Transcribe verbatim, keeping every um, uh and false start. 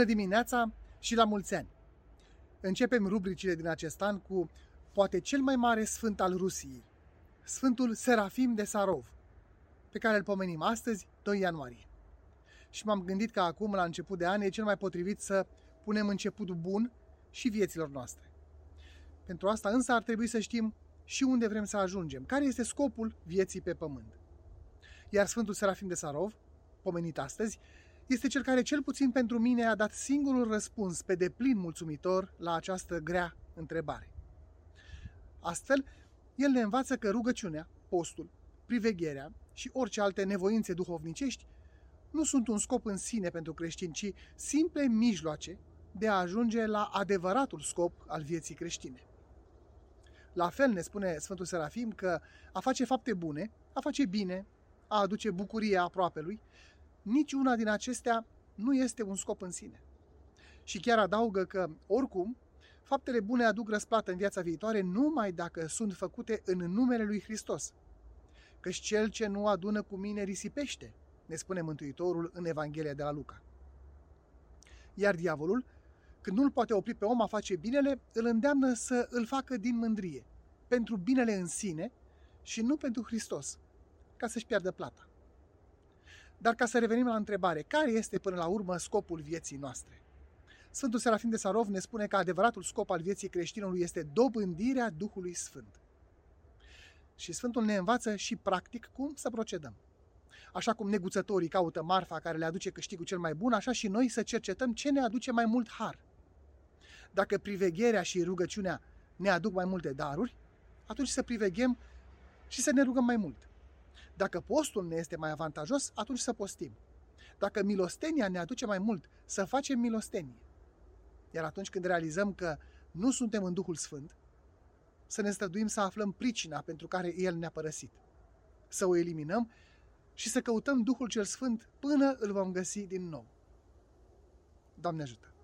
Bună dimineața și la mulți ani! Începem rubricile din acest an cu poate cel mai mare sfânt al Rusiei, Sfântul Serafim de Sarov, pe care îl pomenim astăzi, doi ianuarie. Și m-am gândit că acum, la început de an, e cel mai potrivit să punem început bun și vieților noastre. Pentru asta însă ar trebui să știm și unde vrem să ajungem, care este scopul vieții pe pământ. Iar Sfântul Serafim de Sarov, pomenit astăzi, este cel care, cel puțin pentru mine, a dat singurul răspuns pe deplin mulțumitor la această grea întrebare. Astfel, el ne învață că rugăciunea, postul, privegherea și orice alte nevoințe duhovnicești nu sunt un scop în sine pentru creștini, ci simple mijloace de a ajunge la adevăratul scop al vieții creștine. La fel ne spune Sfântul Serafim că a face fapte bune, a face bine, a aduce bucurie aproapelui, niciuna din acestea nu este un scop în sine. Și chiar adaugă că, oricum, faptele bune aduc răsplată în viața viitoare numai dacă sunt făcute în numele lui Hristos. Căci cel ce nu adună cu mine risipește, ne spune Mântuitorul în Evanghelia de la Luca. Iar diavolul, când nu-l poate opri pe om a face binele, îl îndeamnă să îl facă din mândrie, pentru binele în sine și nu pentru Hristos, ca să-și piardă plata. Dar ca să revenim la întrebare, care este până la urmă scopul vieții noastre? Sfântul Serafim de Sarov ne spune că adevăratul scop al vieții creștinului este dobândirea Duhului Sfânt. Și Sfântul ne învață și practic cum să procedăm. Așa cum neguțătorii caută marfa care le aduce câștigul cel mai bun, așa și noi să cercetăm ce ne aduce mai mult har. Dacă privegherea și rugăciunea ne aduc mai multe daruri, atunci să priveghem și să ne rugăm mai mult. Dacă postul ne este mai avantajos, atunci să postim. Dacă milostenia ne aduce mai mult, să facem milostenie. Iar atunci când realizăm că nu suntem în Duhul Sfânt, să ne străduim să aflăm pricina pentru care El ne-a părăsit. Să o eliminăm și să căutăm Duhul cel Sfânt până îl vom găsi din nou. Doamne ajută!